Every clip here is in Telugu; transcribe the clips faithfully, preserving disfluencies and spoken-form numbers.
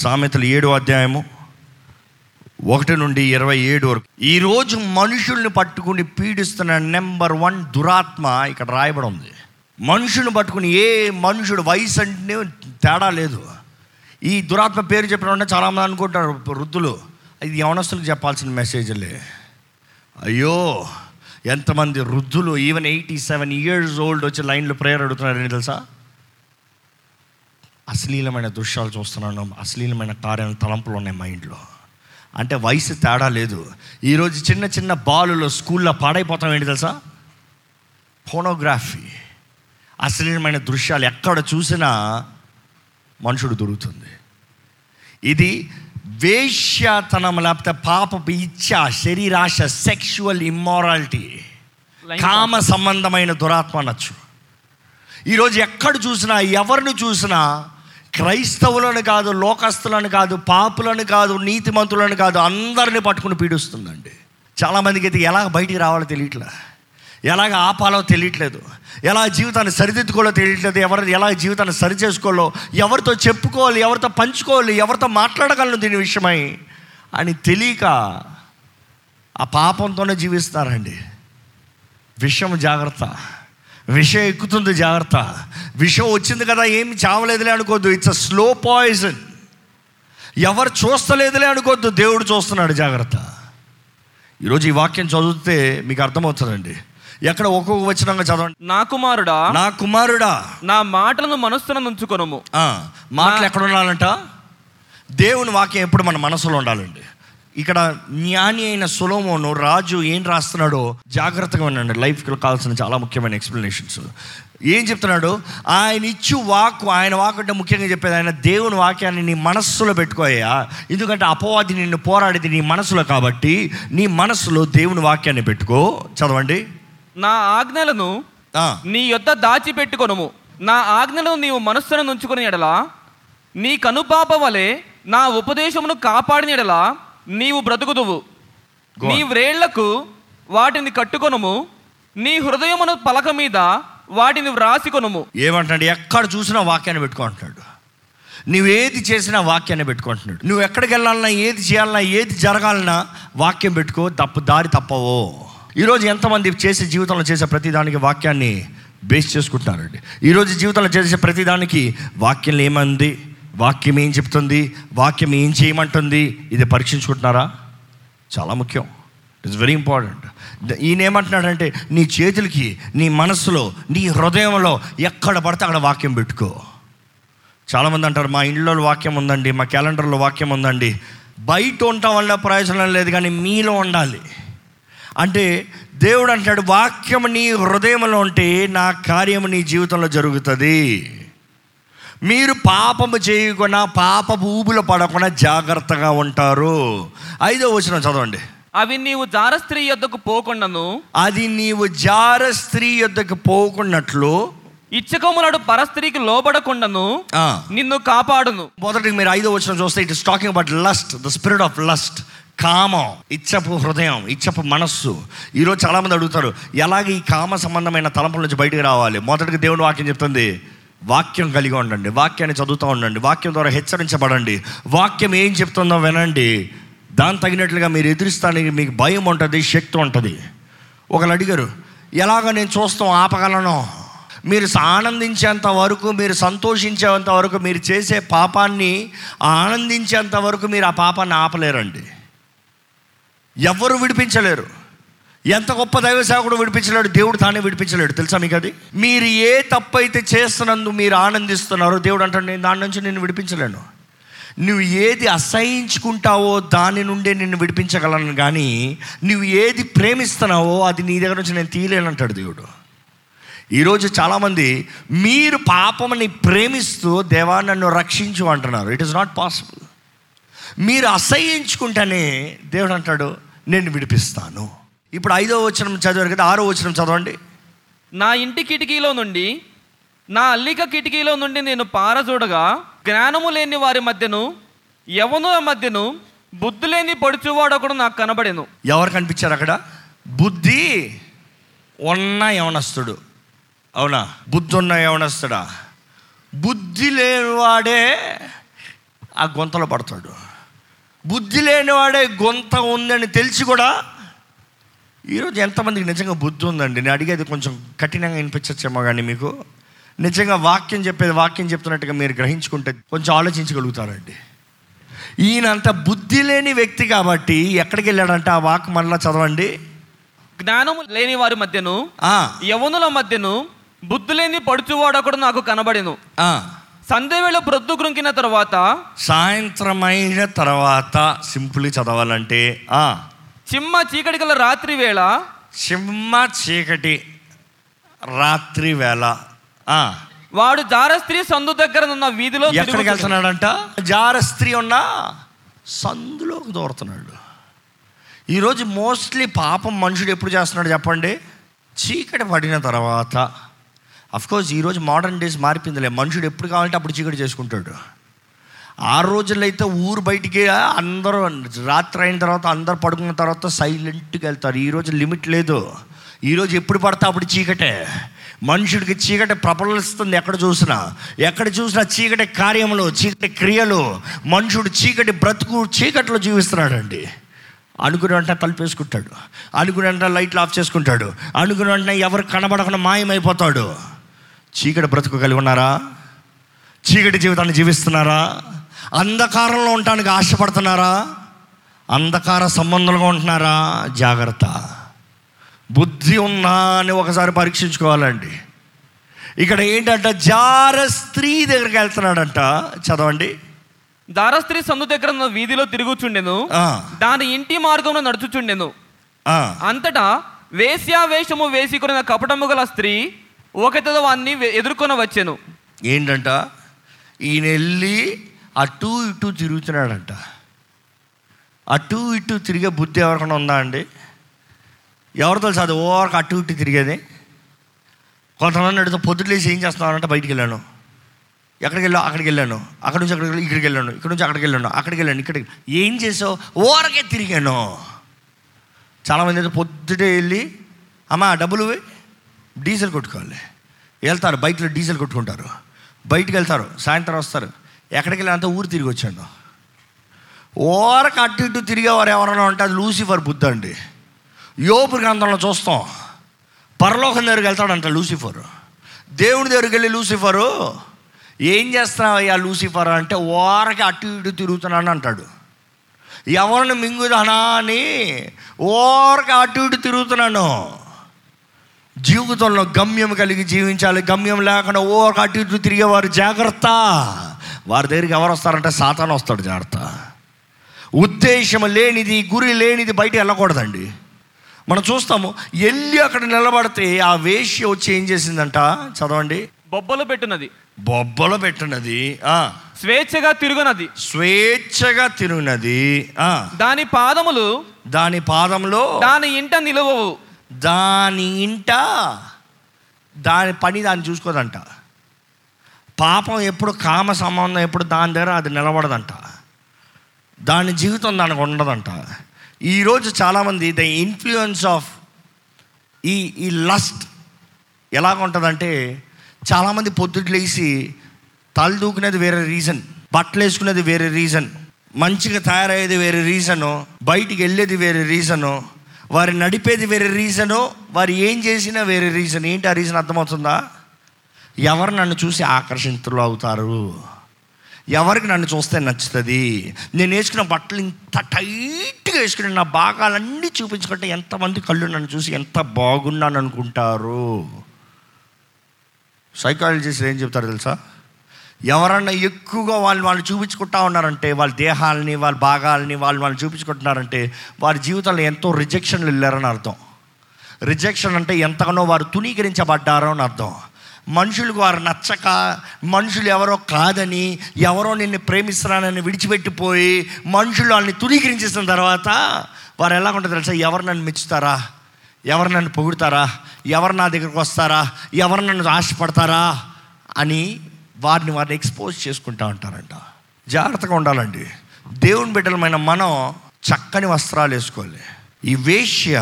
సామెతలు ఏడో అధ్యాయము ఒకటి నుండి ఇరవై ఏడు వరకు. ఈరోజు మనుషుల్ని పట్టుకుని పీడిస్తున్న నెంబర్ వన్ దురాత్మ ఇక్కడ రాయబడి ఉంది. మనుషుని పట్టుకుని ఏ మనుషుడు వయసు అంటే తేడా లేదు. ఈ దురాత్మ పేరు చెప్పిన ఉంటే చాలామంది అనుకుంటారు వృద్ధులు, ఇది యవనస్తులకు చెప్పాల్సిన మెసేజ్లే. అయ్యో ఎంతమంది వృద్ధులు even eighty seven years old వచ్చి లైన్లో ప్రేయర్ అడుగుతున్నారని తెలుసా. అశ్లీలమైన దృశ్యాలు చూస్తున్నాను, అశ్లీలమైన కార్యాల తలంపులు ఉన్నాయి మైండ్లో. అంటే వయసు తేడా లేదు. ఈరోజు చిన్న చిన్న బాలులో స్కూల్లో పాడైపోతాం ఏంటి తెలుసా, ఫోనోగ్రఫీ అశ్లీలమైన దృశ్యాలు ఎక్కడ చూసినా మనుషుడు దొరుకుతుంది. ఇది వేశ్యాతనం, లేకపోతే పాపపు ఇచ్చ, శరీరాశ, సెక్షువల్ ఇమ్మారాలిటీ, కామ సంబంధమైన దురాత్మ అనొచ్చు. ఈరోజు ఎక్కడ చూసినా ఎవరిని చూసినా క్రైస్తవులను కాదు, లోకస్తులను కాదు, పాపులను కాదు, నీతిమంతులను కాదు, అందరినీ పట్టుకుని పీడిస్తుందండి. చాలామందికి అయితే ఎలా బయటికి రావాలో తెలియట్లే, ఎలాగ ఆపాలో తెలియట్లేదు, ఎలా జీవితాన్ని సరిదిద్దుకోవాలో తెలియట్లేదు, ఎవరు ఎలా జీవితాన్ని సరిచేసుకోవాలో, ఎవరితో చెప్పుకోవాలి, ఎవరితో పంచుకోవాలి, ఎవరితో మాట్లాడగలను దీని విషయమై అని తెలియక ఆ పాపంతోనే జీవిస్తారండి. విషయం జాగ్రత్త, విషయం ఎక్కుతుంది జాగ్రత్త. విషయం వచ్చింది కదా ఏమి చావలేదులే అనుకోద్దు, ఇట్స్ అ స్లో పాయిజన్. ఎవరు చూస్తలేదులే అనుకోద్దు, దేవుడు చూస్తున్నాడు జాగ్రత్త. ఈరోజు ఈ వాక్యం చదివితే మీకు అర్థమవుతుందండి. ఎక్కడ ఒక్కొక్క వచనంగా చదవండి. నా కుమారుడా, నా కుమారుడా, నా మాటలను మనస్సున ఉంచుకొనుము. మాటలు ఎక్కడ ఉండాలంట? దేవుని వాక్యం ఎప్పుడు మన మనసులో ఉండాలండి. ఇక్కడ జ్ఞాని అయిన సొలొమోను రాజు ఏం రాస్తున్నాడో జాగ్రత్తగా ఉండండి. లైఫ్కి కావాల్సిన చాలా ముఖ్యమైన ఎక్స్ప్లెనేషన్స్. ఏం చెప్తున్నాడు? ఆయన ఇచ్చు వాక్, ఆయన వాక్ అంటే ముఖ్యంగా చెప్పేది ఆయన దేవుని వాక్యాన్ని నీ మనస్సులో పెట్టుకోయా. ఎందుకంటే అపవాది నిన్ను పోరాడేది నీ మనసులో, కాబట్టి నీ మనసులో దేవుని వాక్యాన్ని పెట్టుకో. చదవండి. నా ఆజ్ఞలను నీ యొద్ద దాచిపెట్టుకొనుము, నా ఆజ్ఞలను నీవు మనస్సును ఉంచుకుని ఎడలా, నీ కనుపాప వలె నా ఉపదేశమును కాపాడిన ఎడలా నీవు బ్రతుకుదువు. నీ వ్రేళ్లకు వాటిని కట్టుకొనుము, నీ హృదయమును పలక మీద వాటిని వ్రాసికొనుము. ఏమంటాడు? ఎక్కడ చూసినా వాక్యాన్ని పెట్టుకుంటున్నాడు. నువ్వేది చేసినా వాక్యాన్ని పెట్టుకుంటున్నాడు. నువ్వు ఎక్కడికి వెళ్ళాలన్నా, ఏది చేయాలన్నా, ఏది జరగాలన్నా వాక్యం పెట్టుకో, తప్పు దారి తప్పవో. ఈరోజు ఎంతమంది చేసే జీవితంలో చేసే ప్రతిదానికి వాక్యాన్ని బేస్ చేసుకుంటున్నారండి. ఈరోజు జీవితంలో చేసే ప్రతిదానికి వాక్యంలో ఏమంది, వాక్యం ఏం చెప్తుంది, వాక్యం ఏం చేయమంటుంది, ఇది పరీక్షించుకుంటున్నారా? చాలా ముఖ్యం. It's very important. ఈయనేమంటున్నాడంటే నీ చేతులకి, నీ మనసులో, నీ హృదయంలో ఎక్కడ పడితే అక్కడ వాక్యం పెట్టుకో. చాలామంది అంటారు మా ఇంట్లో వాక్యం ఉందండి, మా క్యాలెండర్లో వాక్యం ఉందండి. బయట ఉండటం వల్ల ప్రయోజనం లేదు, కానీ మీలో ఉండాలి. అంటే దేవుడు అంటాడు వాక్యం నీ హృదయంలో ఉంటే నా కార్యం నీ జీవితంలో జరుగుతుంది. మీరు పాపము చేయకుండా, పాపపు ఊబులు పడకుండా జాగ్రత్తగా ఉంటారు. ఐదో వచనం చదవండి. అవి నీవు జార స్త్రీ యొద్దకు పోకుండాను, అది నీవు జార స్త్రీ యొద్దకు పోకున్నట్లు ఇచ్చకమునడు పరస్త్రీకి లోబడకుండాను నిన్ను కాపాడును. మొదటికి మీరు ఐదో వచనం చూస్తే it is talking about lust, the spirit of lust, కామం, ఇచ్చపు హృదయం, ఇచ్చపు మనస్సు. ఈరోజు చాలామంది అడుగుతారు ఎలాగ ఈ కామ సంబంధమైన తలంపుల నుంచి బయటకు రావాలి. మొదటికి దేవుడు వాక్యం చెప్తుంది వాక్యం కలిగి ఉండండి, వాక్యాన్ని చదువుతూ ఉండండి, వాక్యం ద్వారా హెచ్చరించబడండి, వాక్యం ఏం చెప్తుందో వినండి, దాన్ని తగినట్లుగా మీరు ఎదురిస్తానికి మీకు భయం ఉంటుంది, శక్తి ఉంటుంది. ఒకళ్ళు అడిగారు ఎలాగ నేను చూస్తాం ఆపగలను. మీరు ఆనందించేంత వరకు, మీరు సంతోషించేంత వరకు, మీరు చేసే పాపాన్ని ఆనందించేంత వరకు మీరు ఆ పాపాన్ని ఆపలేరండి. ఎవరు విడిపించలేరు. ఎంత గొప్ప దైవ సేవకుడు విడిపించలేడు, దేవుడు తానే విడిపించలేడు. తెలుసా మీకు అది? మీరు ఏ తప్పు అయితే చేస్తున్నందు మీరు ఆనందిస్తున్నారో దేవుడు అంటాడు నేను దాని నుంచి నిన్ను విడిపించలేను. నువ్వు ఏది అసహించుకుంటావో దాని నుండే నిన్ను విడిపించగలను, కానీ నువ్వు ఏది ప్రేమిస్తున్నావో అది నీ దగ్గర నుంచి నేను తీయలేనంటాడు దేవుడు. ఈరోజు చాలామంది మీరు పాపమని ప్రేమిస్తూ దేవా నన్ను రక్షించు అంటున్నారు. It is not possible. మీరు అసహించుకుంటేనే దేవుడు అంటాడు నేను విడిపిస్తాను. ఇప్పుడు ఐదో వచనం చదివారు కదా, ఆరో వచనం చదవండి. నా ఇంటి కిటికీలో నుండి, నా అల్లిక కిటికీలో నుండి నేను పారచూడగా జ్ఞానము లేని వారి మధ్యను, యవనుల మధ్యను బుద్ధి లేని పొడుచువాడు ఒకడు నాకు కనబడెను. ఎవరు కనిపించారు అక్కడ? బుద్ధి ఉన్న యవనస్తుడు. అవునా? బుద్ధి ఉన్న యవనస్తుడా? బుద్ధి లేనివాడే ఆ గుంతలో పడతాడు. బుద్ధి లేనివాడే గుంత ఉందని తెలిసి కూడా, ఈరోజు ఎంతమందికి నిజంగా బుద్ధి ఉందండి? నేను అడిగేది కొంచెం కఠినంగా వినిపించచ్చేమో, కానీ మీకు నిజంగా వాక్యం చెప్పేది వాక్యం చెప్తున్నట్టుగా మీరు గ్రహించుకుంటే కొంచెం ఆలోచించగలుగుతారండి. ఈయనంత బుద్ధి లేని వ్యక్తి కాబట్టి ఎక్కడికి వెళ్ళాడంటే, ఆ వాక్ మళ్ళా చదవండి. జ్ఞానం లేని వారి మధ్యను, యవనుల మధ్యను బుద్ధి లేని పడుచువాడొకడు నాకు కనబడెను. సంధ్యవేళ ప్రొద్దు కృంకిన తర్వాత, సాయంత్రమైన తర్వాత సింపుల్ చదవాలంటే, చిమ్మ చీకటి గల రాత్రి వేళ, చిమ్మ చీకటి రాత్రి వేళ, వాడు జారస్త్రీ సందు దగ్గర ఉన్న వీధిలో ఎక్కడికి వెళ్తున్నాడంట? జారస్త్రీ ఉన్న సందులోకి దూరుతున్నాడు. ఈరోజు మోస్ట్లీ పాపం మనుషుడు ఎప్పుడు చేస్తున్నాడు చెప్పండి? చీకటి పడిన తర్వాత. అఫ్కోర్స్ ఈరోజు మోడర్న్ డేస్ మారిపోయిందిలే, మనుషుడు ఎప్పుడు కావాలంటే అప్పుడు చీకటి చేసుకుంటాడు. ఆ రోజుల్లో అయితే ఊరు బయటికి అందరూ రాత్రి అయిన తర్వాత అందరు పడుకున్న తర్వాత సైలెంట్గా వెళ్తారు. ఈరోజు లిమిట్ లేదు, ఈరోజు ఎప్పుడు పడతా అప్పుడు చీకటే. మనుషుడికి చీకటి ప్రబలిస్తుంది, ఎక్కడ చూసినా ఎక్కడ చూసినా చీకటి కార్యములు, చీకటి క్రియలు. మనుషుడు చీకటి బ్రతుకు, చీకట్లో జీవిస్తున్నాడండి. అనుకునే వెంటనే తలుపేసుకుంటాడు, అనుకునే వెంటనే లైట్లు ఆఫ్ చేసుకుంటాడు, అనుకునే వెంటనే ఎవరు కనబడకుండా మాయమైపోతాడు. చీకటి బ్రతుకు కలిగి ఉన్నారా? చీకటి జీవితాన్ని జీవిస్తున్నారా? అంధకారంలో ఉండటానికి ఆశపడుతున్నారా? అంధకార సంబంధంలో ఉంటున్నారా? జాగ్రత్త. బుద్ధి ఉన్నా అని ఒకసారి పరీక్షించుకోవాలండి. ఇక్కడ ఏంటంటే జార స్త్రీ దగ్గరికి వెళ్తున్నాడంట. చదవండి. దారస్త్రీ సందు దగ్గర ఉన్న వీధిలో తిరుగుచుండెను, దాని ఇంటి మార్గంలో నడుచుచుండెను. అంతటా వేశ్యావేషము వేసుకున్న కపటము గల స్త్రీ ఒకటితో వాన్ని ఎదుర్కొని వచ్చెను. ఏంటంట? ఈయన వెళ్ళి అటు ఇటు తిరుగుతున్నాడంట. అటు ఇటు తిరిగే బుద్ధి ఎవరికైనా ఉందా అండి? ఎవరితో సార్ ఓవరకు అటు ఇటు తిరిగేది? కొంతమంది అడిగితే పొద్దులేసి ఏం చేస్తున్నానంటే బయటికి వెళ్ళాను, ఎక్కడికి వెళ్ళావు అక్కడికి వెళ్ళాను, అక్కడ నుంచి అక్కడికి వెళ్ళి ఇక్కడికి వెళ్ళాను, ఇక్కడ నుంచి అక్కడికి వెళ్ళాను, అక్కడికి వెళ్ళాను, ఇక్కడికి ఏం చేసావు? ఓరకే తిరిగాను. చాలామంది అయితే పొద్దుటే వెళ్ళి అమ్మా డబ్బులు డీజిల్ కొట్టుకోవాలి వెళ్తారు, బైక్లో డీజిల్ కొట్టుకుంటారు, బయటకు వెళ్తారు, సాయంత్రం వస్తారు. ఎక్కడికి వెళ్ళానంత ఊరు తిరిగి వచ్చాను. ఓరకు అటు ఇటు తిరిగేవారు ఎవరైనా ఉంటే అది లూసిఫర్ బుద్ధి అండి. యోపు గ్రంథంలో చూస్తాం, పరలోకం దగ్గరికి వెళ్తాడంట లూసిఫరు, దేవుని దగ్గరికి వెళ్ళి లూసిఫరు ఏం చేస్తున్నావయ్యా లూసిఫర్ అంటే, ఓరకి అటు ఇటు తిరుగుతున్నాను అంటాడు. ఎవరిని మింగుదానా అని ఓరకి అటు ఇటు తిరుగుతున్నాను. జీవితంలో గమ్యం కలిగి జీవించాలి. గమ్యం లేకుండా ఓరక అటు ఇటు తిరిగేవారు జాగ్రత్త. వారి దగ్గరికి ఎవరు వస్తారంటే సాతాను వస్తాడు. జాగ్రత్త. ఉద్దేశం లేనిది, గురి లేనిది బయట వెళ్ళకూడదండి. మనం చూస్తాము, వెళ్ళి అక్కడ నిలబడితే ఆ వేశ్య వచ్చి ఏం చేసిందంట? చదవండి. బొబ్బలు పెట్టినది, బొబ్బలు పెట్టినది, స్వేచ్ఛగా తిరుగునది, స్వేచ్ఛగా తిరుగునది. దాని పాదములు, దాని పాదములు దాని ఇంట నిలవవు. దాని ఇంట దాని పని దాన్ని చూసుకోదంట. పాపం ఎప్పుడు, కామ సంబంధం ఎప్పుడు దాని దగ్గర అది నిలబడదంట. దాని జీవితం దానికి ఉండదంట. ఈరోజు చాలామంది ద ఇన్ఫ్లుయెన్స్ ఆఫ్ ఈ ఈ లస్ట్ ఎలాగుంటుందంటే, చాలామంది పొద్దుట్లు వేసి తల దూకునేది వేరే రీజన్, బట్టలు వేసుకునేది వేరే రీజన్, మంచిగా తయారయ్యేది వేరే రీజను, బయటికి వెళ్ళేది వేరే రీజను, వారు నడిపేది వేరే రీజను, వారు ఏం చేసినా వేరే రీజన్. ఏంటి ఆ రీజన్? అర్థమవుతుందా? ఎవరు నన్ను చూసి ఆకర్షితులు అవుతారు, ఎవరికి నన్ను చూస్తే నచ్చుతుంది, నేను వేసుకున్న బట్టలు ఇంత టైట్గా వేసుకుని నా భాగాలన్నీ చూపించుకుంటే ఎంతమంది కళ్ళు నన్ను చూసి ఎంత బాగున్నాను అనుకుంటారు. సైకాలజిస్టులు ఏం చెప్తారు తెలుసా? ఎవరన్నా ఎక్కువగా వాళ్ళు వాళ్ళు చూపించుకుంటా ఉన్నారంటే, వాళ్ళ దేహాలని వాళ్ళ భాగాలని వాళ్ళు వాళ్ళు చూపించుకుంటున్నారంటే, వారి జీవితంలో ఎంతో రిజెక్షన్లు వెళ్ళారని అర్థం. రిజెక్షన్ అంటే ఎంతగానో వారు తునీకరించబడ్డారో అని అర్థం. మనుషులకు వారు నచ్చక, మనుషులు ఎవరో కాదని, ఎవరో నిన్ను ప్రేమిస్తున్నానని విడిచిపెట్టిపోయి మనుషులు వాళ్ళని తునీకరించేసిన తర్వాత వారు ఎలా ఉంటుంది తెలుసా? ఎవరు నన్ను మెచ్చుతారా, ఎవరు నన్ను పొగుడుతారా, ఎవరు నా దగ్గరకు వస్తారా, ఎవరు నన్ను ఆశపడతారా అని వారిని వారిని ఎక్స్పోజ్ చేసుకుంటా ఉంటారంట. జాగ్రత్తగా ఉండాలండి. దేవుని బిడ్డలమైన మనం చక్కని వస్త్రాలు వేసుకోవాలి. ఈ వేశ్య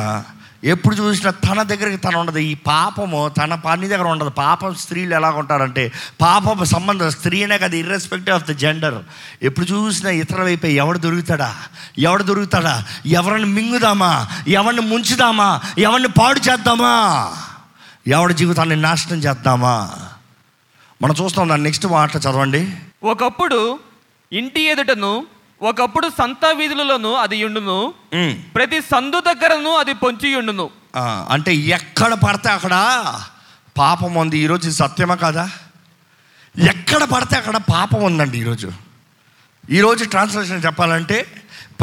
ఎప్పుడు చూసినా తన దగ్గరికి తను ఉండదు. ఈ పాపము తన పని దగ్గర ఉండదు. పాపం స్త్రీలు ఎలా ఉంటారంటే పాపం సంబంధం స్త్రీనే కదా, ఇర్రెస్పెక్టివ్ ఆఫ్ ద జెండర్. ఎప్పుడు చూసినా ఇతర వైపు ఎవడు దొరుకుతాడా ఎవడు దొరుకుతాడా ఎవరిని మింగుదామా, ఎవరిని ముంచుదామా, ఎవరిని పాడు చేద్దామా, ఎవడి జీవితాన్ని నాశనం చేద్దామా. మనం చూస్తాం దాన్ని. నెక్స్ట్ మాట చదవండి. ఒకప్పుడు ఇంటి ఎదుటను ఒకప్పుడు సంత వీధులలోను అది ఉండును, ప్రతి సందు దగ్గరను అది పొంచి ఉండును. అంటే ఎక్కడ పడితే అక్కడ పాపం ఉంది. ఈరోజు సత్యమా కాదా? ఎక్కడ పడితే అక్కడ పాపం ఉందండి ఈరోజు. ఈరోజు ట్రాన్స్లేషన్ చెప్పాలంటే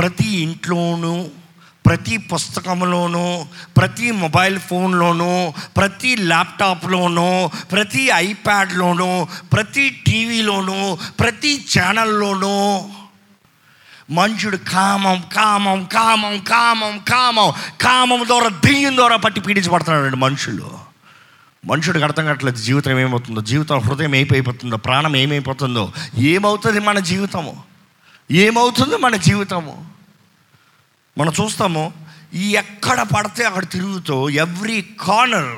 ప్రతి ఇంట్లోనూ, ప్రతి పుస్తకంలోనూ, ప్రతి మొబైల్ ఫోన్లోనూ, ప్రతి ల్యాప్టాప్లోనూ, ప్రతి ఐప్యాడ్లోనూ, ప్రతి టీవీలోనూ, ప్రతి ఛానల్లోనూ మనుషుడు కామం కామం కామం కామం కామం కామం ద్వారా దెయ్యం ద్వారా పట్టి పీడించబడుతున్నాడు మనుషులు. మనుషుడికి అర్థం కావట్లేదు జీవితం ఏమవుతుందో, జీవితం హృదయం ఏమైపోతుందో, ప్రాణం ఏమైపోతుందో, ఏమవుతుంది మన జీవితము, ఏమవుతుందో మన జీవితము. మనం చూస్తాము ఈ ఎక్కడ పడితే అక్కడ తిరుగుతూ ఎవ్రీ కార్నర్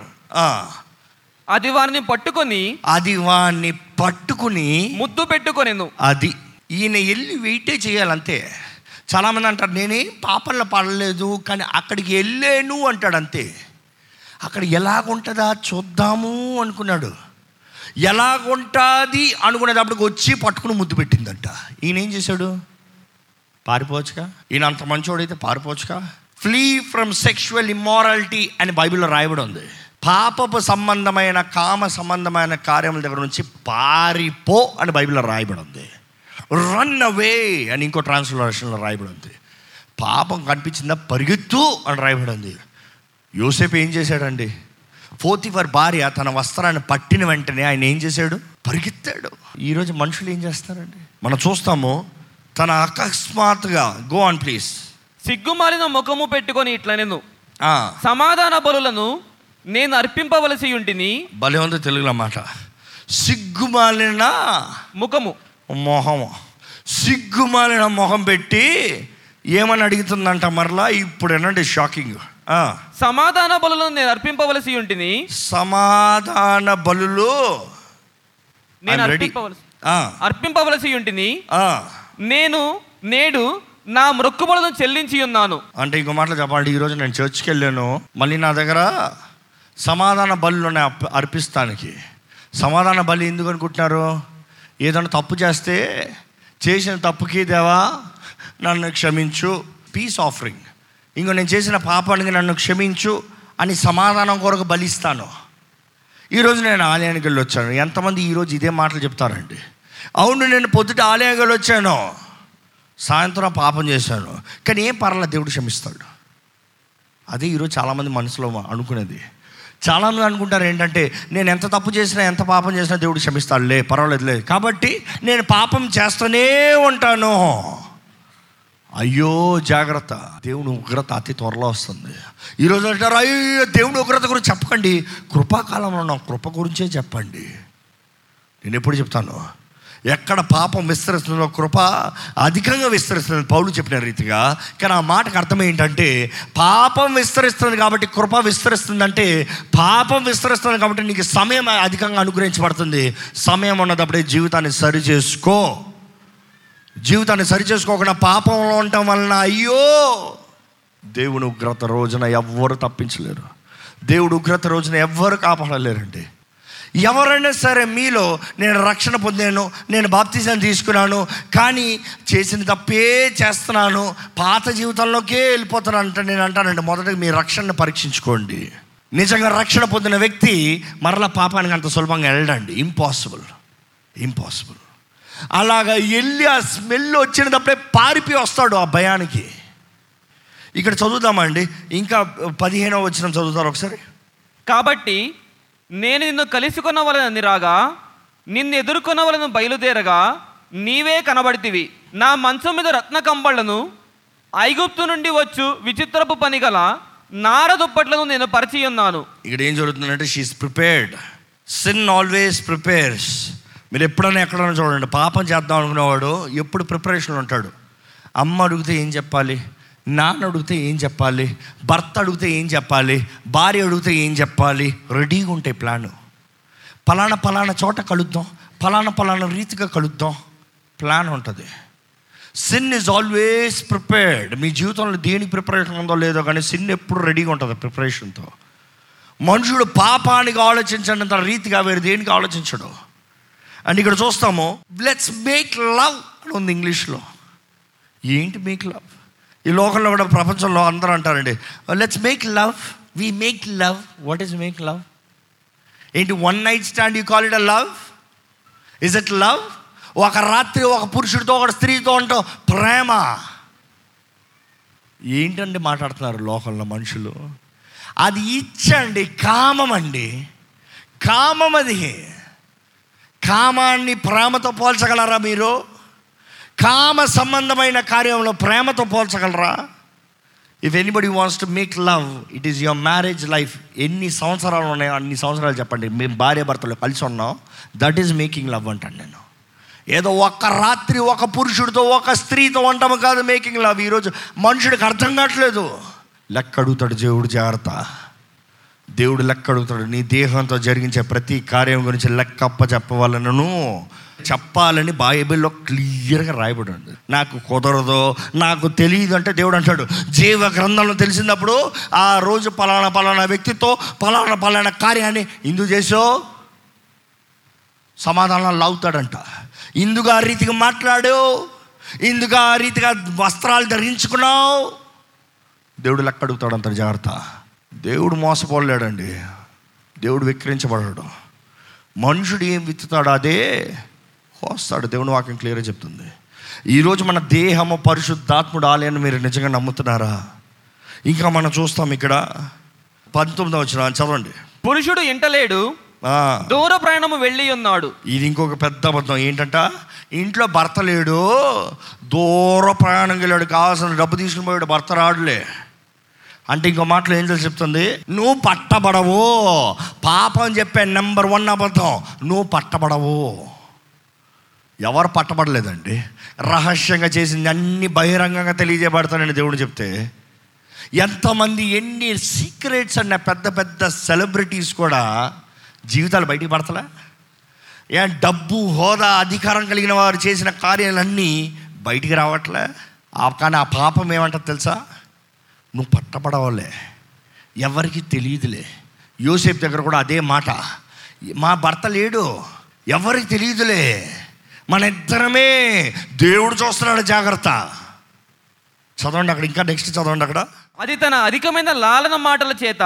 అది వారిని పట్టుకొని అది వారిని పట్టుకుని ముద్దు పెట్టుకొని అది ఈయన వెళ్ళి వెయిటే చేయాలంతే. చాలామంది అంటారు నేనేం పాపంలో పడలేదు, కానీ అక్కడికి వెళ్ళాను అంటాడు అంతే. అక్కడ ఎలాగుంటుందా చూద్దాము అనుకున్నాడు, ఎలాగుంటుంది అనుకునేటప్పటికి వచ్చి పట్టుకుని ముద్దు పెట్టిందంట. ఈయన ఏం చేశాడు? పారిపోవచ్చుగా, ఈయన అంత మంచోడైతే పారిపోవచ్చుగా. ఫ్లీ ఫ్రమ్ సెక్షువల్ ఇమ్మారాలిటీ అని బైబిల్లో రాయబడి ఉంది. పాపపు సంబంధమైన కామ సంబంధమైన కార్యముల దగ్గర నుంచి పారిపో అని బైబిల్లో రాయబడి ఉంది. రన్ అవే అని ఇంకో ట్రాన్స్లేషన్లో రాయబడి ఉంది. పాపం కనిపించిందా పరిగెత్తు అని రాయబడి ఉంది. యోసేపు ఏం చేశాడండి? పోతీఫర్ భార్య తన వస్త్రాన్ని పట్టిన వెంటనే ఆయన ఏం చేశాడు? పరిగెత్తాడు. ఈరోజు మనుషులు ఏం చేస్తారండి? మనం చూస్తాము తన అకస్మాత్తుగా. Go on please. సిగ్గుమాలిన ముఖము పెట్టుకొని ఇట్లా నేను సమాధాన బలులను నేను అర్పింపవలసి ఉంటిని. భలే ఉంది తెలుగులో మాట. సిగ్గుమాలిన ముఖము మొహము సిగ్గుమాలిన మొహం పెట్టి ఏమని అడుగుతుందంట మరలా. ఇప్పుడు ఏనండి షాకింగ్. సమాధాన బలులను నేను అర్పింపవలసి ఉంటిని. సమాధాన బలులు నేను అర్పింపవలసి అర్పింపవలసి ఉంటిని నేను నేడు నా మొక్కుబడులను చెల్లించి ఉన్నాను. అంటే ఇంకో మాటలు చెప్పాలంటే ఈరోజు నేను చర్చ్కి వెళ్ళాను, మళ్ళీ నా దగ్గర సమాధాన బలులోనే అర్పిస్తానికి. సమాధాన బలి ఎందుకు అనుకుంటున్నారు? ఏదైనా తప్పు చేస్తే చేసిన తప్పుకి దేవా నన్ను క్షమించు, పీస్ ఆఫరింగ్. ఇంకో నేను చేసిన పాపానికి నన్ను క్షమించు అని సమాధానం కొరకు బలిస్తాను. ఈరోజు నేను ఆలయానికి వెళ్ళి వచ్చాను. ఎంతమంది ఈరోజు ఇదే మాటలు చెప్తారండి? అవును నేను పొద్దుట ఆలయాలు వచ్చాను, సాయంత్రం పాపం చేశాను, కానీ ఏం పర్లేదు దేవుడు క్షమిస్తాడు. అదే ఈరోజు చాలామంది మనసులో అనుకునేది. చాలామంది అనుకుంటారు ఏంటంటే నేను ఎంత తప్పు చేసినా ఎంత పాపం చేసినా దేవుడు క్షమిస్తాడులే, పర్వాలేదులే, కాబట్టి నేను పాపం చేస్తూనే ఉంటాను. అయ్యో జాగ్రత్త, దేవుని ఉగ్రత అతి త్వరలో వస్తుంది. ఈరోజు అంటారు అయ్యో దేవుని ఉగ్రత గురించి చెప్పకండి, కృపాకాలంలో నా కృప గురించే చెప్పండి. నేను ఎప్పుడు చెప్తాను ఎక్కడ పాపం విస్తరిస్తుందో కృప అధికంగా విస్తరిస్తుంది పౌలు చెప్పిన రీతిగా. కానీ ఆ మాటకు అర్థం ఏంటంటే పాపం విస్తరిస్తుంది కాబట్టి కృప విస్తరిస్తుందంటే, పాపం విస్తరిస్తుంది కాబట్టి నీకు సమయం అధికంగా అనుగ్రహించబడుతుంది. సమయం ఉన్నదప్పుడే జీవితాన్ని సరి చేసుకో. జీవితాన్ని సరి చేసుకోకుండా పాపంలో ఉండటం వలన అయ్యో దేవుని ఉగ్రత రోజున ఎవ్వరు తప్పించలేరు. దేవుడు ఉగ్రత రోజున ఎవ్వరు కాపాడలేరండి. ఎవరైనా సరే మీలో నేను రక్షణ పొందాను, నేను బాప్తిజం తీసుకున్నాను, కానీ చేసిన తప్పే చేస్తున్నాను, పాత జీవితంలోకే వెళ్ళిపోతున్నాను అంటే నేను అంటానండి మొదట మీ రక్షణను పరీక్షించుకోండి. నిజంగా రక్షణ పొందిన వ్యక్తి మరలా పాపానికి అంత సులభంగా వెళ్ళడండి. ఇంపాసిబుల్ ఇంపాసిబుల్ అలాగా వెళ్ళి ఆ స్మెల్ వచ్చినప్పుడే పారిపోయి వస్తాడు ఆ భయానికి. ఇక్కడ చదువుదామండి, ఇంకా పదిహేనో వచనం చదువుతారు ఒకసారి. కాబట్టి నేను నిన్ను కలుసుకున్న వలన రాగా, నిన్ను ఎదుర్కొన్న వలన బయలుదేరగా నీవే కనబడితివి. నా మంచం మీద రత్న కంబళ్లను, ఐగుప్తు నుండి వచ్చు విచిత్రపు పని గల నార దుప్పట్లను నేను పరిచి ఉన్నాను. ఇక్కడ ఏం జరుగుతుందంటే she is prepared. Sin always prepares. మీరు ఎప్పుడైనా ఎక్కడైనా చూడండి, పాపం చేద్దాం అనుకునేవాడు ఎప్పుడు ప్రిపరేషన్లో ఉంటాడు. అమ్మ అడిగితే ఏం చెప్పాలి? నాన్న అడిగితే ఏం చెప్పాలి, భర్త అడిగితే ఏం చెప్పాలి, భార్య అడిగితే ఏం చెప్పాలి, రెడీగా ఉంటాయి ప్లాను. పలానా పలానా చోట కలుద్దాం, పలానా పలానా రీతిగా కలుద్దాం, ప్లాన్ ఉంటుంది. Sin is always prepared. మీ జీవితంలో దేనికి ప్రిపరేషన్ ఉందో లేదో కానీ సిన్ ఎప్పుడు రెడీగా ఉంటుంది ప్రిపరేషన్తో. మనుషుడు పాపానికి ఆలోచించడంత రీతిగా వేరు దేనికి ఆలోచించడు. అండ్ ఇక్కడ చూస్తాము, లెట్స్ మేక్ లవ్ అని ఉంది ఇంగ్లీష్లో. ఏంటి మేక్ లవ్? ఈ లోకంలో కూడా ప్రపంచంలో అందరూ అంటారండి, let's make love, we make love. What is make love? ఏంటి, one night stand you call it a love? Is it love? ఒక రాత్రి ఒక పురుషుడితో ఒక స్త్రీతో ఉంటాం, ప్రేమ. ఏంటండి మాట్లాడుతున్నారు లోకంలో మనుషులు? అది ఇచ్చండి, కామం అండి, కామం. అది కామాన్ని ప్రేమతో పోల్చగలరా మీరు? కామ సంబంధమైన కార్యంలో ప్రేమతో పోల్చగలరా? If anybody wants to make love, it is your marriage life. ఎన్ని సంవత్సరాలు ఉన్నాయో అన్ని సంవత్సరాలు చెప్పండి మేము భార్య భర్తలు కలిసి ఉన్నాం, దట్ ఈజ్ మేకింగ్ లవ్ అంటాను నేను. ఏదో ఒక్క రాత్రి ఒక పురుషుడితో ఒక స్త్రీతో ఉంటాము కాదు మేకింగ్ లవ్. ఈరోజు మనుషుడికి అర్థం కావట్లేదు. లెక్క అడుగుతాడు దేవుడు, జాగ్రత్త. దేవుడు లెక్క అడుగుతాడు. నీ దేహంతో జరిగించే ప్రతి కార్యం గురించి లెక్క అప్ప చెప్పవాలను చెప్పాలని బైబిల్లో క్లియర్గా రాయబడి ఉంది. నాకు కుదరదు, నాకు తెలియదు అంటే దేవుడు అంటాడు, జీవ గ్రంథంలో తెలిసినప్పుడు ఆ రోజు పలానా పలానా వ్యక్తితో పలానా పలానా కార్యాన్ని ఇందు చేసో సమాధానాలు అవుతాడంట. ఇందుకు ఆ రీతిగా మాట్లాడావు, ఇందుకు ఆ రీతిగా వస్త్రాలు ధరించుకున్నావు. దేవుడు లెక్క అడుగుతాడు అంత, జాగ్రత్త. దేవుడు మోసపోలేడండి, దేవుడు విక్రించబడడు. మనుషుడు ఏం విత్తుతాడు అదే కోస్తాడు. దేవుని వాక్యం క్లియర్గా చెప్తుంది. ఈరోజు మన దేహము పరిశుద్ధాత్ముడు ఆలయాన్ని మీరు నిజంగా నమ్ముతున్నారా? ఇంకా మనం చూస్తాం ఇక్కడ పంతొమ్మిదవ వచనం చదవండి. పురుషుడు ఇంటలేడు, దూర ప్రయాణము వెళ్ళి ఉన్నాడు. ఇది ఇంకొక పెద్ద అబద్ధం. ఏంటంట, ఇంట్లో భర్త లేడు, దూర ప్రయాణం వెళ్ళాడు, కావాల్సిన డబ్బు తీసుకుని పోయాడు, భర్త రాడులే. అంటే ఇంకో మాటలో ఏం తెలిసి చెప్తుంది, నువ్వు పట్టబడవు. పాపం చెప్పే నెంబర్ వన్ అబద్ధం, నువ్వు పట్టబడవు. ఎవరు పట్టబడలేదండి. రహస్యంగా చేసింది అన్ని బహిరంగంగా తెలియజేయబడతానని దేవుడు చెప్తే, ఎంతమంది ఎన్ని సీక్రెట్స్ అన్న పెద్ద పెద్ద సెలబ్రిటీస్ కూడా జీవితాలు బయటికి పడతలే. ఏ డబ్బు, హోదా, అధికారం కలిగిన వారు చేసిన కార్యాలన్నీ బయటికి రావట్లే. కానీ ఆ పాపం ఏమంటారు తెలుసా, నువ్వు పట్టబడవలే, ఎవరికి తెలియదులే. యోసేపు దగ్గర కూడా అదే మాట, మా భర్త లేడు, ఎవరికి తెలియదులే, మన ఇద్దరమే, దేవుడు చూస్తున్నాడు, జాగ్రత్త. చదవండి అక్కడ, ఇంకా నెక్స్ట్ చదవండి అక్కడ. అది తన అధికమైన లాలన మాటల చేత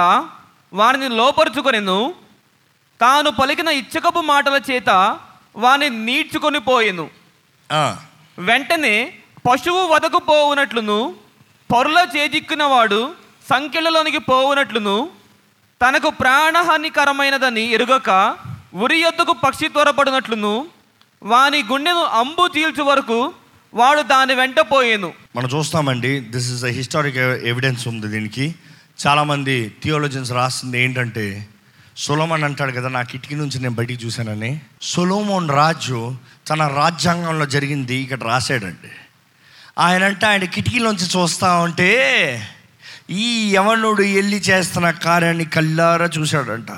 వారిని లోపరుచుకొనెను, తాను పలికిన ఇచ్చకపు మాటల చేత వాని నీడ్చుకొని పోయెను. వెంటనే పశువు వదకు పోవునట్లును, పొరలో చేజిక్కిన వాడు సంఖ్యలలోనికి పోవునట్లును, తనకు ప్రాణహానికరమైనదని ఎరుగక ఉరి యొద్దకు పక్షి త్వరపడినట్లును, వాని గుండెను అంబు చీల్చు వరకు వాడు దాని వెంట పోయేను. మనం చూస్తామండి, this is a historic evidence ఉంది. దీనికి చాలామంది థియాలజన్స్ రాసింది ఏంటంటే, సొలొమోన్ అంటాడు కదా, నా కిటికీ నుంచి నేను బయటికి చూశానని. సొలొమోన్ రాజు తన రాజ్యాంగంలో జరిగింది ఇక్కడ రాశాడండి. ఆయన అంటే ఆయన కిటికీలోంచి చూస్తూ ఉంటే ఈ యవనుడు వెళ్ళి చేస్తున్న కార్యాన్ని కళ్ళారా చూశాడంట.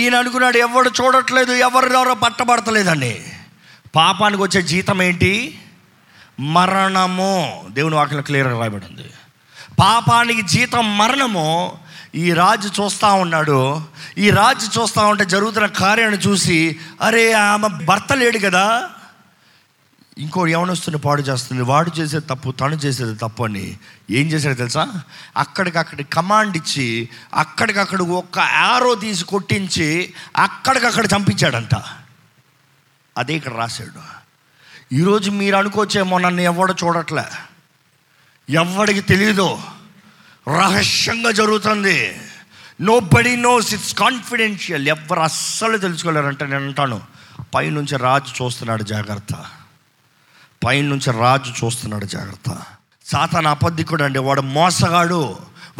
ఈయన అనుకున్నాడు, ఎవడు చూడట్లేదు, ఎవరిదెవరో పట్టబడతలేదని. పాపానికి వచ్చే జీతం ఏంటి? మరణము. దేవుని వాక్యం క్లియర్గా రాయబడింది, పాపానికి జీతం మరణము. ఈ రాజు చూస్తూ ఉన్నాడు. ఈ రాజు చూస్తూ ఉంటే జరుగుతున్న కార్యాన్ని చూసి, అరే ఆమె భర్త లేడు కదా, ఇంకో యవనస్తుని పాడు చేస్తుంది, వాడు చేసేది తప్పు, తను చేసేది తప్పు అని ఏం చేశాడు తెలుసా, అక్కడికక్కడ కమాండ్ ఇచ్చి అక్కడికక్కడ ఒక్క యారో తీసి కొట్టించి అక్కడికక్కడ చంపించాడంట. అదే ఇక్కడ రాశాడు. ఈరోజు మీరు అనుకోవచ్చేమో, నన్ను ఎవడో చూడట్లే, ఎవడికి తెలియదు, రహస్యంగా జరుగుతుంది, నోబడీ నోస్, ఇట్స్ కాన్ఫిడెన్షియల్, ఎవరు అస్సలు తెలుసుకోలేరంటే నేను అంటాను, పైనుంచి రాజు చూస్తున్నాడు, జాగ్రత్త. పైనుంచి రాజు చూస్తున్నాడు, జాగ్రత్త. సాతాను అబద్ధికుడు అండి, వాడు మోసగాడు,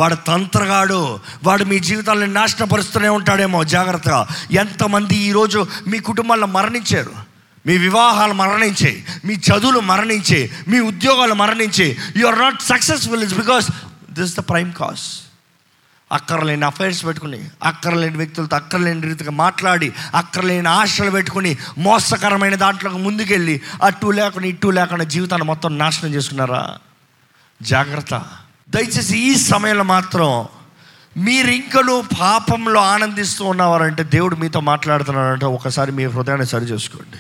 వాడు తంత్రగాడు, వాడు మీ జీవితాలను నాశనపరుస్తూనే ఉంటాడేమో, జాగ్రత్తగా. ఎంతమంది ఈరోజు మీ కుటుంబాల్లో మరణించారు, మీ వివాహాలు మరణించే, మీ చదువులు మరణించే, మీ ఉద్యోగాలు మరణించే. You are not successful is because this the prime cause. అక్కర్లేని అఫైర్స్ పెట్టుకుని, అక్కర్లేని వ్యక్తులతో అక్కర్లేని రీతిగా మాట్లాడి, అక్కర్లేని ఆశలు పెట్టుకుని, మోసకరమైన దాంట్లోకి ముందుకెళ్ళి అటు లేకుండా ఇటు లేకుండా జీవితాన్ని మొత్తం నాశనం చేసుకున్నారా? జాగ్రత్త. దయచేసి ఈ సమయంలో మాత్రం మీరు ఇంకనూ పాపంలో ఆనందిస్తూ ఉన్నవారంటే దేవుడు మీతో మాట్లాడుతున్నారంటే ఒకసారి మీ హృదయాన్ని సరిచేసుకోండి.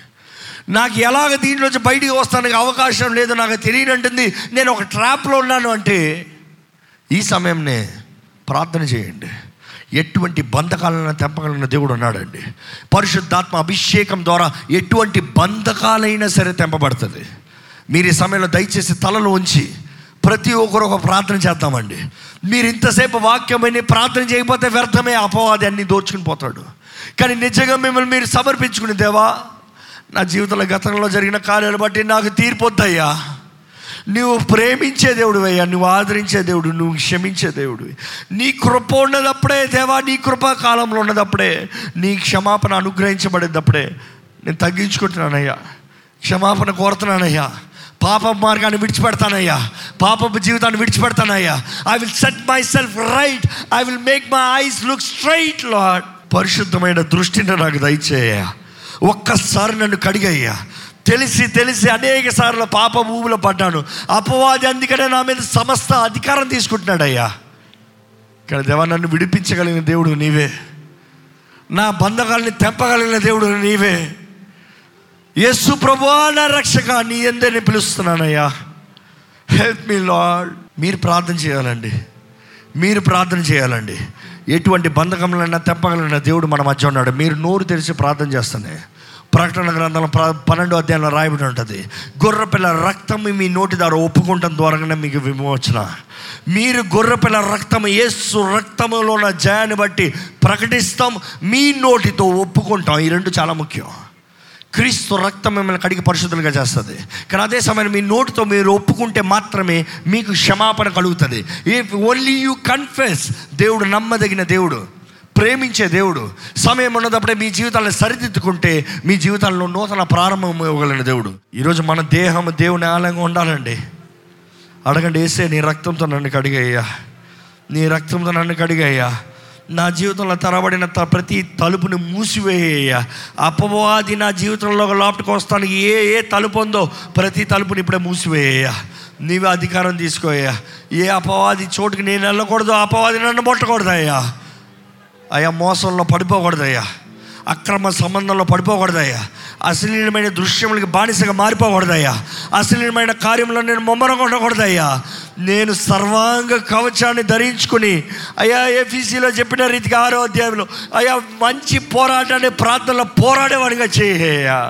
నాకు ఎలాగ దీంట్లోంచి బయటికి వస్తానికి అవకాశం లేదు, నాకు తెలియనంటుంది, నేను ఒక ట్రాప్లో ఉన్నాను అంటే ఈ సమయంనే ప్రార్థన చేయండి. ఎటువంటి బంధకాలను తెంపగలిగిన దేవుడు ఉన్నాడండి. పరిశుద్ధాత్మ అభిషేకం ద్వారా ఎటువంటి బంధకాలైనా సరే తెంపబడుతుంది. మీరు ఈ సమయంలో దయచేసి తలలు ఉంచి ప్రతి ఒక్కరు ఒక ప్రార్థన చేద్దామండి. మీరు ఇంతసేపు వాక్యమని ప్రార్థన చేయకపోతే వ్యర్థమే, అపవాది అన్ని దోచుకుని పోతాడు. కానీ నిజంగా మిమ్మల్ని మీరు సమర్పించుకుని, దేవా నా జీవితంలో గతంలో జరిగిన కార్యాలు బట్టి నాకు తీర్పు వద్దయ్యా, నువ్వు ప్రేమించే దేవుడు అయ్యా, నువ్వు ఆదరించే దేవుడు, నువ్వు క్షమించే దేవుడు. నీ కృప ఉన్నదప్పుడే దేవా, నీ కృపా కాలంలో ఉన్నదప్పుడే, నీ క్షమాపణ అనుగ్రహించబడేటప్పుడే నేను తగ్గించుకుంటున్నానయ్యా, క్షమాపణ కోరుతున్నానయ్యా, పాప మార్గాన్ని విడిచిపెడతానయ్యా, పాపపు జీవితాన్ని విడిచిపెడతానయ్యా. I will set myself right, I will make my eyes look straight Lord. పరిశుద్ధమైన దృష్టిని నాకు దయచేయ, ఒక్కసారి నన్ను కడిగయ్యా. తెలిసి తెలిసి అనేక సార్లు పాప భూములో పడ్డాను, అపవాది అందుకనే నా మీద సమస్త అధికారం తీసుకుంటున్నాడయ్యా. కానీ దేవా నన్ను విడిపించగలిగిన దేవుడు నీవే, నా బంధకాలని తెంపగలిగిన దేవుడు నీవే. యేసు ప్రభువా నా రక్షక, నీ యందే నేను పిలుస్తున్నానయ్యా, హెల్ప్ మీ లార్డ్. మీరు ప్రార్థన చేయాలండి, మీరు ప్రార్థన చేయాలండి. ఎటువంటి బంధకంలైనా తెప్పగలైనా దేవుడు మన మధ్య ఉన్నాడు. మీరు నోరు తెరిచి ప్రార్థన చేస్తానే. ప్రకటన గ్రంథంలో ప్ర పన్నెండో అధ్యాయంలో రాయబడి ఉంటుంది, గొర్రెపిల్ల రక్తం మీ నోటి ద్వారా ఒప్పుకుంటాం ద్వారానే మీకు విమోచన. మీరు గొర్రెపిల్ల రక్తం, యేసు రక్తంలో ఉన్న జయాన్ని బట్టి ప్రకటిస్తాం, మీ నోటితో ఒప్పుకుంటాం. ఈ రెండు చాలా ముఖ్యం. క్రీస్తు రక్తం మిమ్మల్ని కడిగి పరిశుద్ధులుగా చేస్తుంది. కానీ అదే సమయంలో మీ నోటితో మీరు ఒప్పుకుంటే మాత్రమే మీకు క్షమాపణ కలుగుతుంది. If only you confess. దేవుడు నమ్మదగిన దేవుడు, ప్రేమించే దేవుడు. సమయం ఉన్నదప్పుడే మీ జీవితాలను సరిదిద్దుకుంటే మీ జీవితాల్లో నూతన ప్రారంభం ఇవ్వగలిగిన దేవుడు. ఈరోజు మన దేహం దేవుని ఆలయంగా ఉండాలండి. అడగండి, యేసే నీ రక్తంతో నన్ను కడిగయ్యా, నీ రక్తంతో నన్ను కడిగయ్యా, నా జీవితంలో తరబడిన త ప్రతి తలుపుని మూసివేయ. అపవాది నా జీవితంలో లోపలికి వస్తానికి ఏ ఏ తలుపు ఉందో ప్రతి తలుపుని ఇప్పుడే మూసివేయ. నీవే అధికారం తీసుకోయ్యా. ఏ అపవాది చోటుకి నేను వెళ్ళకూడదు, అపవాది నన్ను పట్టకూడదయ్యా. అయ్యా మోసంలో పడిపోకూడదయ్యా, అక్రమ సంబంధంలో పడిపోకూడదయ్యా, అశ్లీలమైన దృశ్యములకి బానిసగా మారిపోకూడదయ్యా, అశ్లీలమైన కార్యంలో నేను ముమ్మరగొట్టకూడదయ్యా. నేను సర్వాంగ కవచాన్ని ధరించుకుని అయ్యా ఎఫీసీలో చెప్పిన రీతిగా ఆరో అధ్యాయంలో అయ్యా మంచి పోరాటాన్ని ప్రార్థనలో పోరాడేవాడిగా చేయ్యా.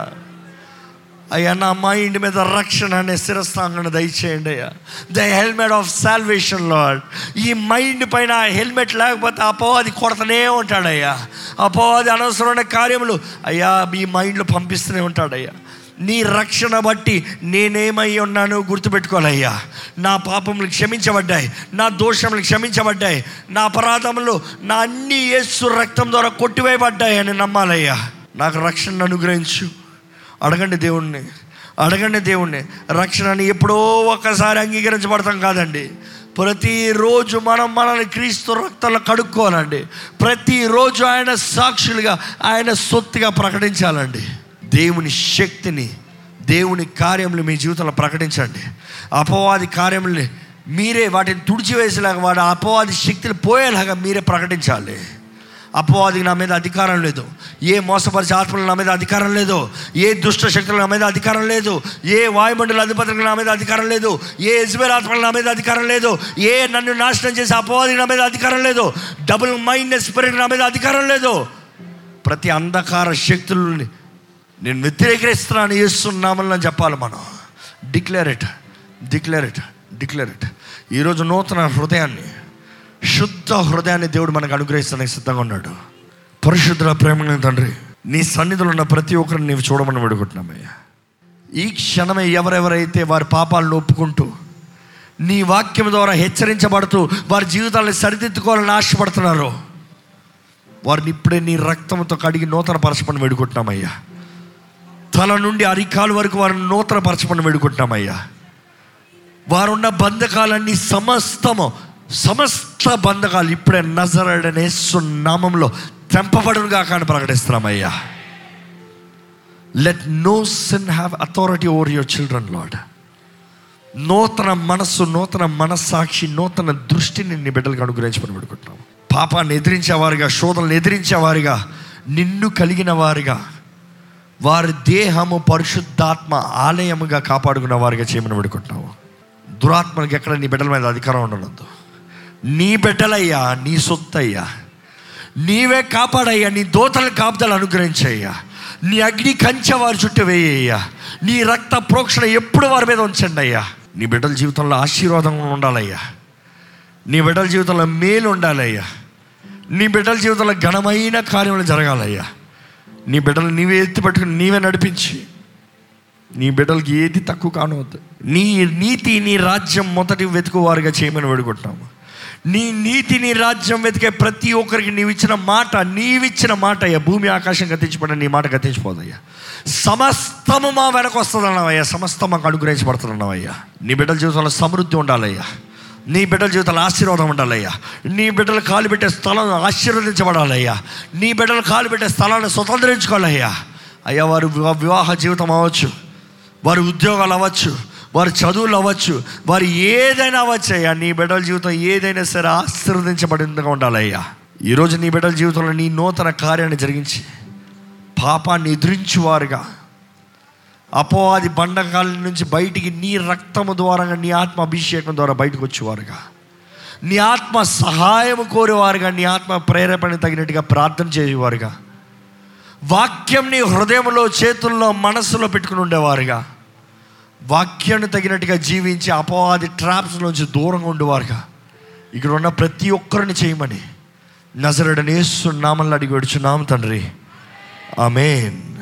అయ్యా నా మైండ్ మీద రక్షణ అనే శిరస్థాంగన దయచేయండి అయ్యా, the helmet of salvation Lord. ఈ మైండ్ పైన హెల్మెట్ లేకపోతే అపవాది కొడతనే ఉంటాడయ్యా, అపవాది అనవసరమైన కార్యములు అయ్యా మీ మైండ్లో పంపిస్తూనే ఉంటాడయ్యా. నీ రక్షణ బట్టి నేనేమై ఉన్నానో గుర్తుపెట్టుకోవాలయ్యా. నా పాపములు క్షమించబడ్డాయి, నా దోషములు క్షమించబడ్డాయి, నా అపరాధములు నా అన్ని యేసు రక్తం ద్వారా కొట్టివేయబడ్డాయి అని నమ్మాలయ్యా. నాకు రక్షణను అనుగ్రహించు. అడగండి దేవుణ్ణి, అడగండి దేవుణ్ణి. రక్షణని ఎప్పుడో ఒక్కసారి అంగీకరించబడతాం కాదండి. ప్రతిరోజు మనం మనల్ని క్రీస్తు రక్తంలో కడుక్కోవాలండి. ప్రతిరోజు ఆయన సాక్షులుగా, ఆయన సొత్తుగా ప్రకటించాలండి. దేవుని శక్తిని, దేవుని కార్యములు మీ జీవితంలో ప్రకటించండి. అపవాది కార్యముల్ని మీరే వాటిని తుడిచివేసేలాగా, వాడు అపవాది శక్తులు పోయేలాగా మీరే ప్రకటించాలి. అపవాదికి నా మీద అధికారం లేదు, ఏ మోసపరిచే ఆత్మలు నా మీద అధికారం లేదు, ఏ దుష్ట శక్తులు నా మీద అధికారం లేదు, ఏ వాయుమండల అధిపతులకు నా మీద అధికారం లేదు, ఏ యెజబెల్ ఆత్మలు నా మీద అధికారం లేదు, ఏ నన్ను నాశనం చేసే అపవాదికి నా మీద అధికారం లేదు, డబుల్ మైండెడ్ స్పిరిట్ నా మీద అధికారం లేదు. ప్రతి అంధకార శక్తులని నేను వ్యతిరేకిస్తున్నాను యేసునామమున చెప్పాలి. మనం declare it, declare it, declare it. ఈరోజు నూతన హృదయాన్ని, శుద్ధ హృదయాన్ని దేవుడు మనకు అనుగ్రహిస్తానికి సిద్ధంగా ఉన్నాడు. పరిశుద్ధుల ప్రేమ తండ్రి, నీ సన్నిధిలో ఉన్న ప్రతి ఒక్కరిని నీవు చూడమని వేడుకుంటున్నామయ్యా. ఈ క్షణమే ఎవరెవరైతే వారి పాపాలను ఒప్పుకుంటూ నీ వాక్యం ద్వారా హెచ్చరించబడుతూ వారి జీవితాలను సరిదిద్దుకోవాలని ఆశపడుతున్నారో వారిని ఇప్పుడే నీ రక్తంతో కడిగి నూతన పరచమని వేడుకుంటున్నామయ్యా. తల నుండి అరికాలు వరకు వారిని నూతనపరచమని వేడుకుంటున్నామయ్యా. వారున్న బంధకాలన్నీ సమస్తము సమస్త బంధకాలు ఇప్పుడే నజరేయుడైన యేసు నామములో తెంపబడునుగా కాని ప్రకటిస్తున్నామయ్యా. Let no sin have authority over your children Lord. నూతన మనస్సు, నూతన మనస్సాక్షి, నూతన దృష్టిని నీ బిడ్డలకు అనుగ్రహించమని వేడుకుంటున్నాము. పాపాన్ని ఎదిరించేవారిగా, శోధనలు ఎదిరించేవారిగా, నిన్ను కలిగిన వారిగా, వారి దేహము పరిశుద్ధాత్మ ఆలయముగా కాపాడుకున్న వారిగా చేయమని వేడుకుంటున్నాము. దురాత్మలకు ఎక్కడ నీ బిడ్డల మీద అధికారం ఉండదు. నీ బిడ్డలయ్యా, నీ సొత్తయ్యా, నీవే కాపాడయ్యా. నీ దోతల కాపుదలు అనుగ్రహించయ్యా. నీ అగ్ని కంచె వారి చుట్టూ వేయ్యా. నీ రక్త ప్రోక్షణ ఎప్పుడు వారి మీద ఉంచండి అయ్యా. నీ బిడ్డల జీవితంలో ఆశీర్వాదం ఉండాలయ్యా. నీ బిడ్డల జీవితంలో మేలు ఉండాలయ్యా. నీ బిడ్డల జీవితంలో ఘనమైన కార్యములు జరగాలయ్యా. నీ బిడ్డలు నీవే ఎత్తి పట్టుకుని నీవే నడిపించి నీ బిడ్డలకి ఏది తక్కువ కానవద్దు. నీ నీతి, నీ రాజ్యం మొదటి వెతుకువారుగా చేయమని వేడుకుంటున్నాము. నీ నీతి, నీ రాజ్యం వెతికే ప్రతి ఒక్కరికి నీవిచ్చిన మాట, నీవిచ్చిన మాట అయ్యా. భూమి ఆకాశం గతించబడిన నీ మాట గతించిపోదయ్యా. సమస్తము మా వెనక వస్తుందన్నావయ్యా. సమస్తం మాకు అనుగ్రహించబడుతున్నావయ్యా. నీ బిడ్డల జీవితంలో సమృద్ధి ఉండాలయ్యా. నీ బిడ్డల జీవితంలో ఆశీర్వాదం ఉండాలయ్యా. నీ బిడ్డలు కాలు పెట్టే స్థలం ఆశీర్వదించబడాలయ్యా. నీ బిడ్డలు కాలు పెట్టే స్థలాన్ని స్వతంత్రించుకోవాలయ్యా. అయ్యా, వారు వివాహ జీవితం అవ్వచ్చు, వారి ఉద్యోగాలు అవ్వచ్చు, వారి చదువులు అవ్వచ్చు, వారు ఏదైనా అవ్వచ్చయ్యా. నీ బిడ్డల జీవితం ఏదైనా సరే ఆశీర్వదించబడినగా ఉండాలయ్యా. ఈరోజు నీ బిడ్డల జీవితంలో నీ నూతన కార్యాన్ని జరిగించి పాపాన్ని ఎదిరించువారుగా, అపవాది బంధకాల నుంచి బయటికి నీ రక్తము ద్వారా, నీ ఆత్మ అభిషేకం ద్వారా బయటకు వచ్చేవారుగా, నీ ఆత్మ సహాయం కోరేవారుగా, నీ ఆత్మ ప్రేరేపణ తగినట్టుగా ప్రార్థన చేసేవారుగా, వాక్యంని హృదయంలో, చేతుల్లో, మనస్సులో పెట్టుకుని ఉండేవారుగా, వాక్యాన్ని తగినట్టుగా జీవించి అపవాది ట్రాప్స్ నుంచి దూరంగా ఉండేవారుగా ఇక్కడ ఉన్న ప్రతి ఒక్కరిని చేయమని నజరేయుడైన యేసు నామములో అడిగి వేడుచున్నాము తండ్రి. ఆమేన్.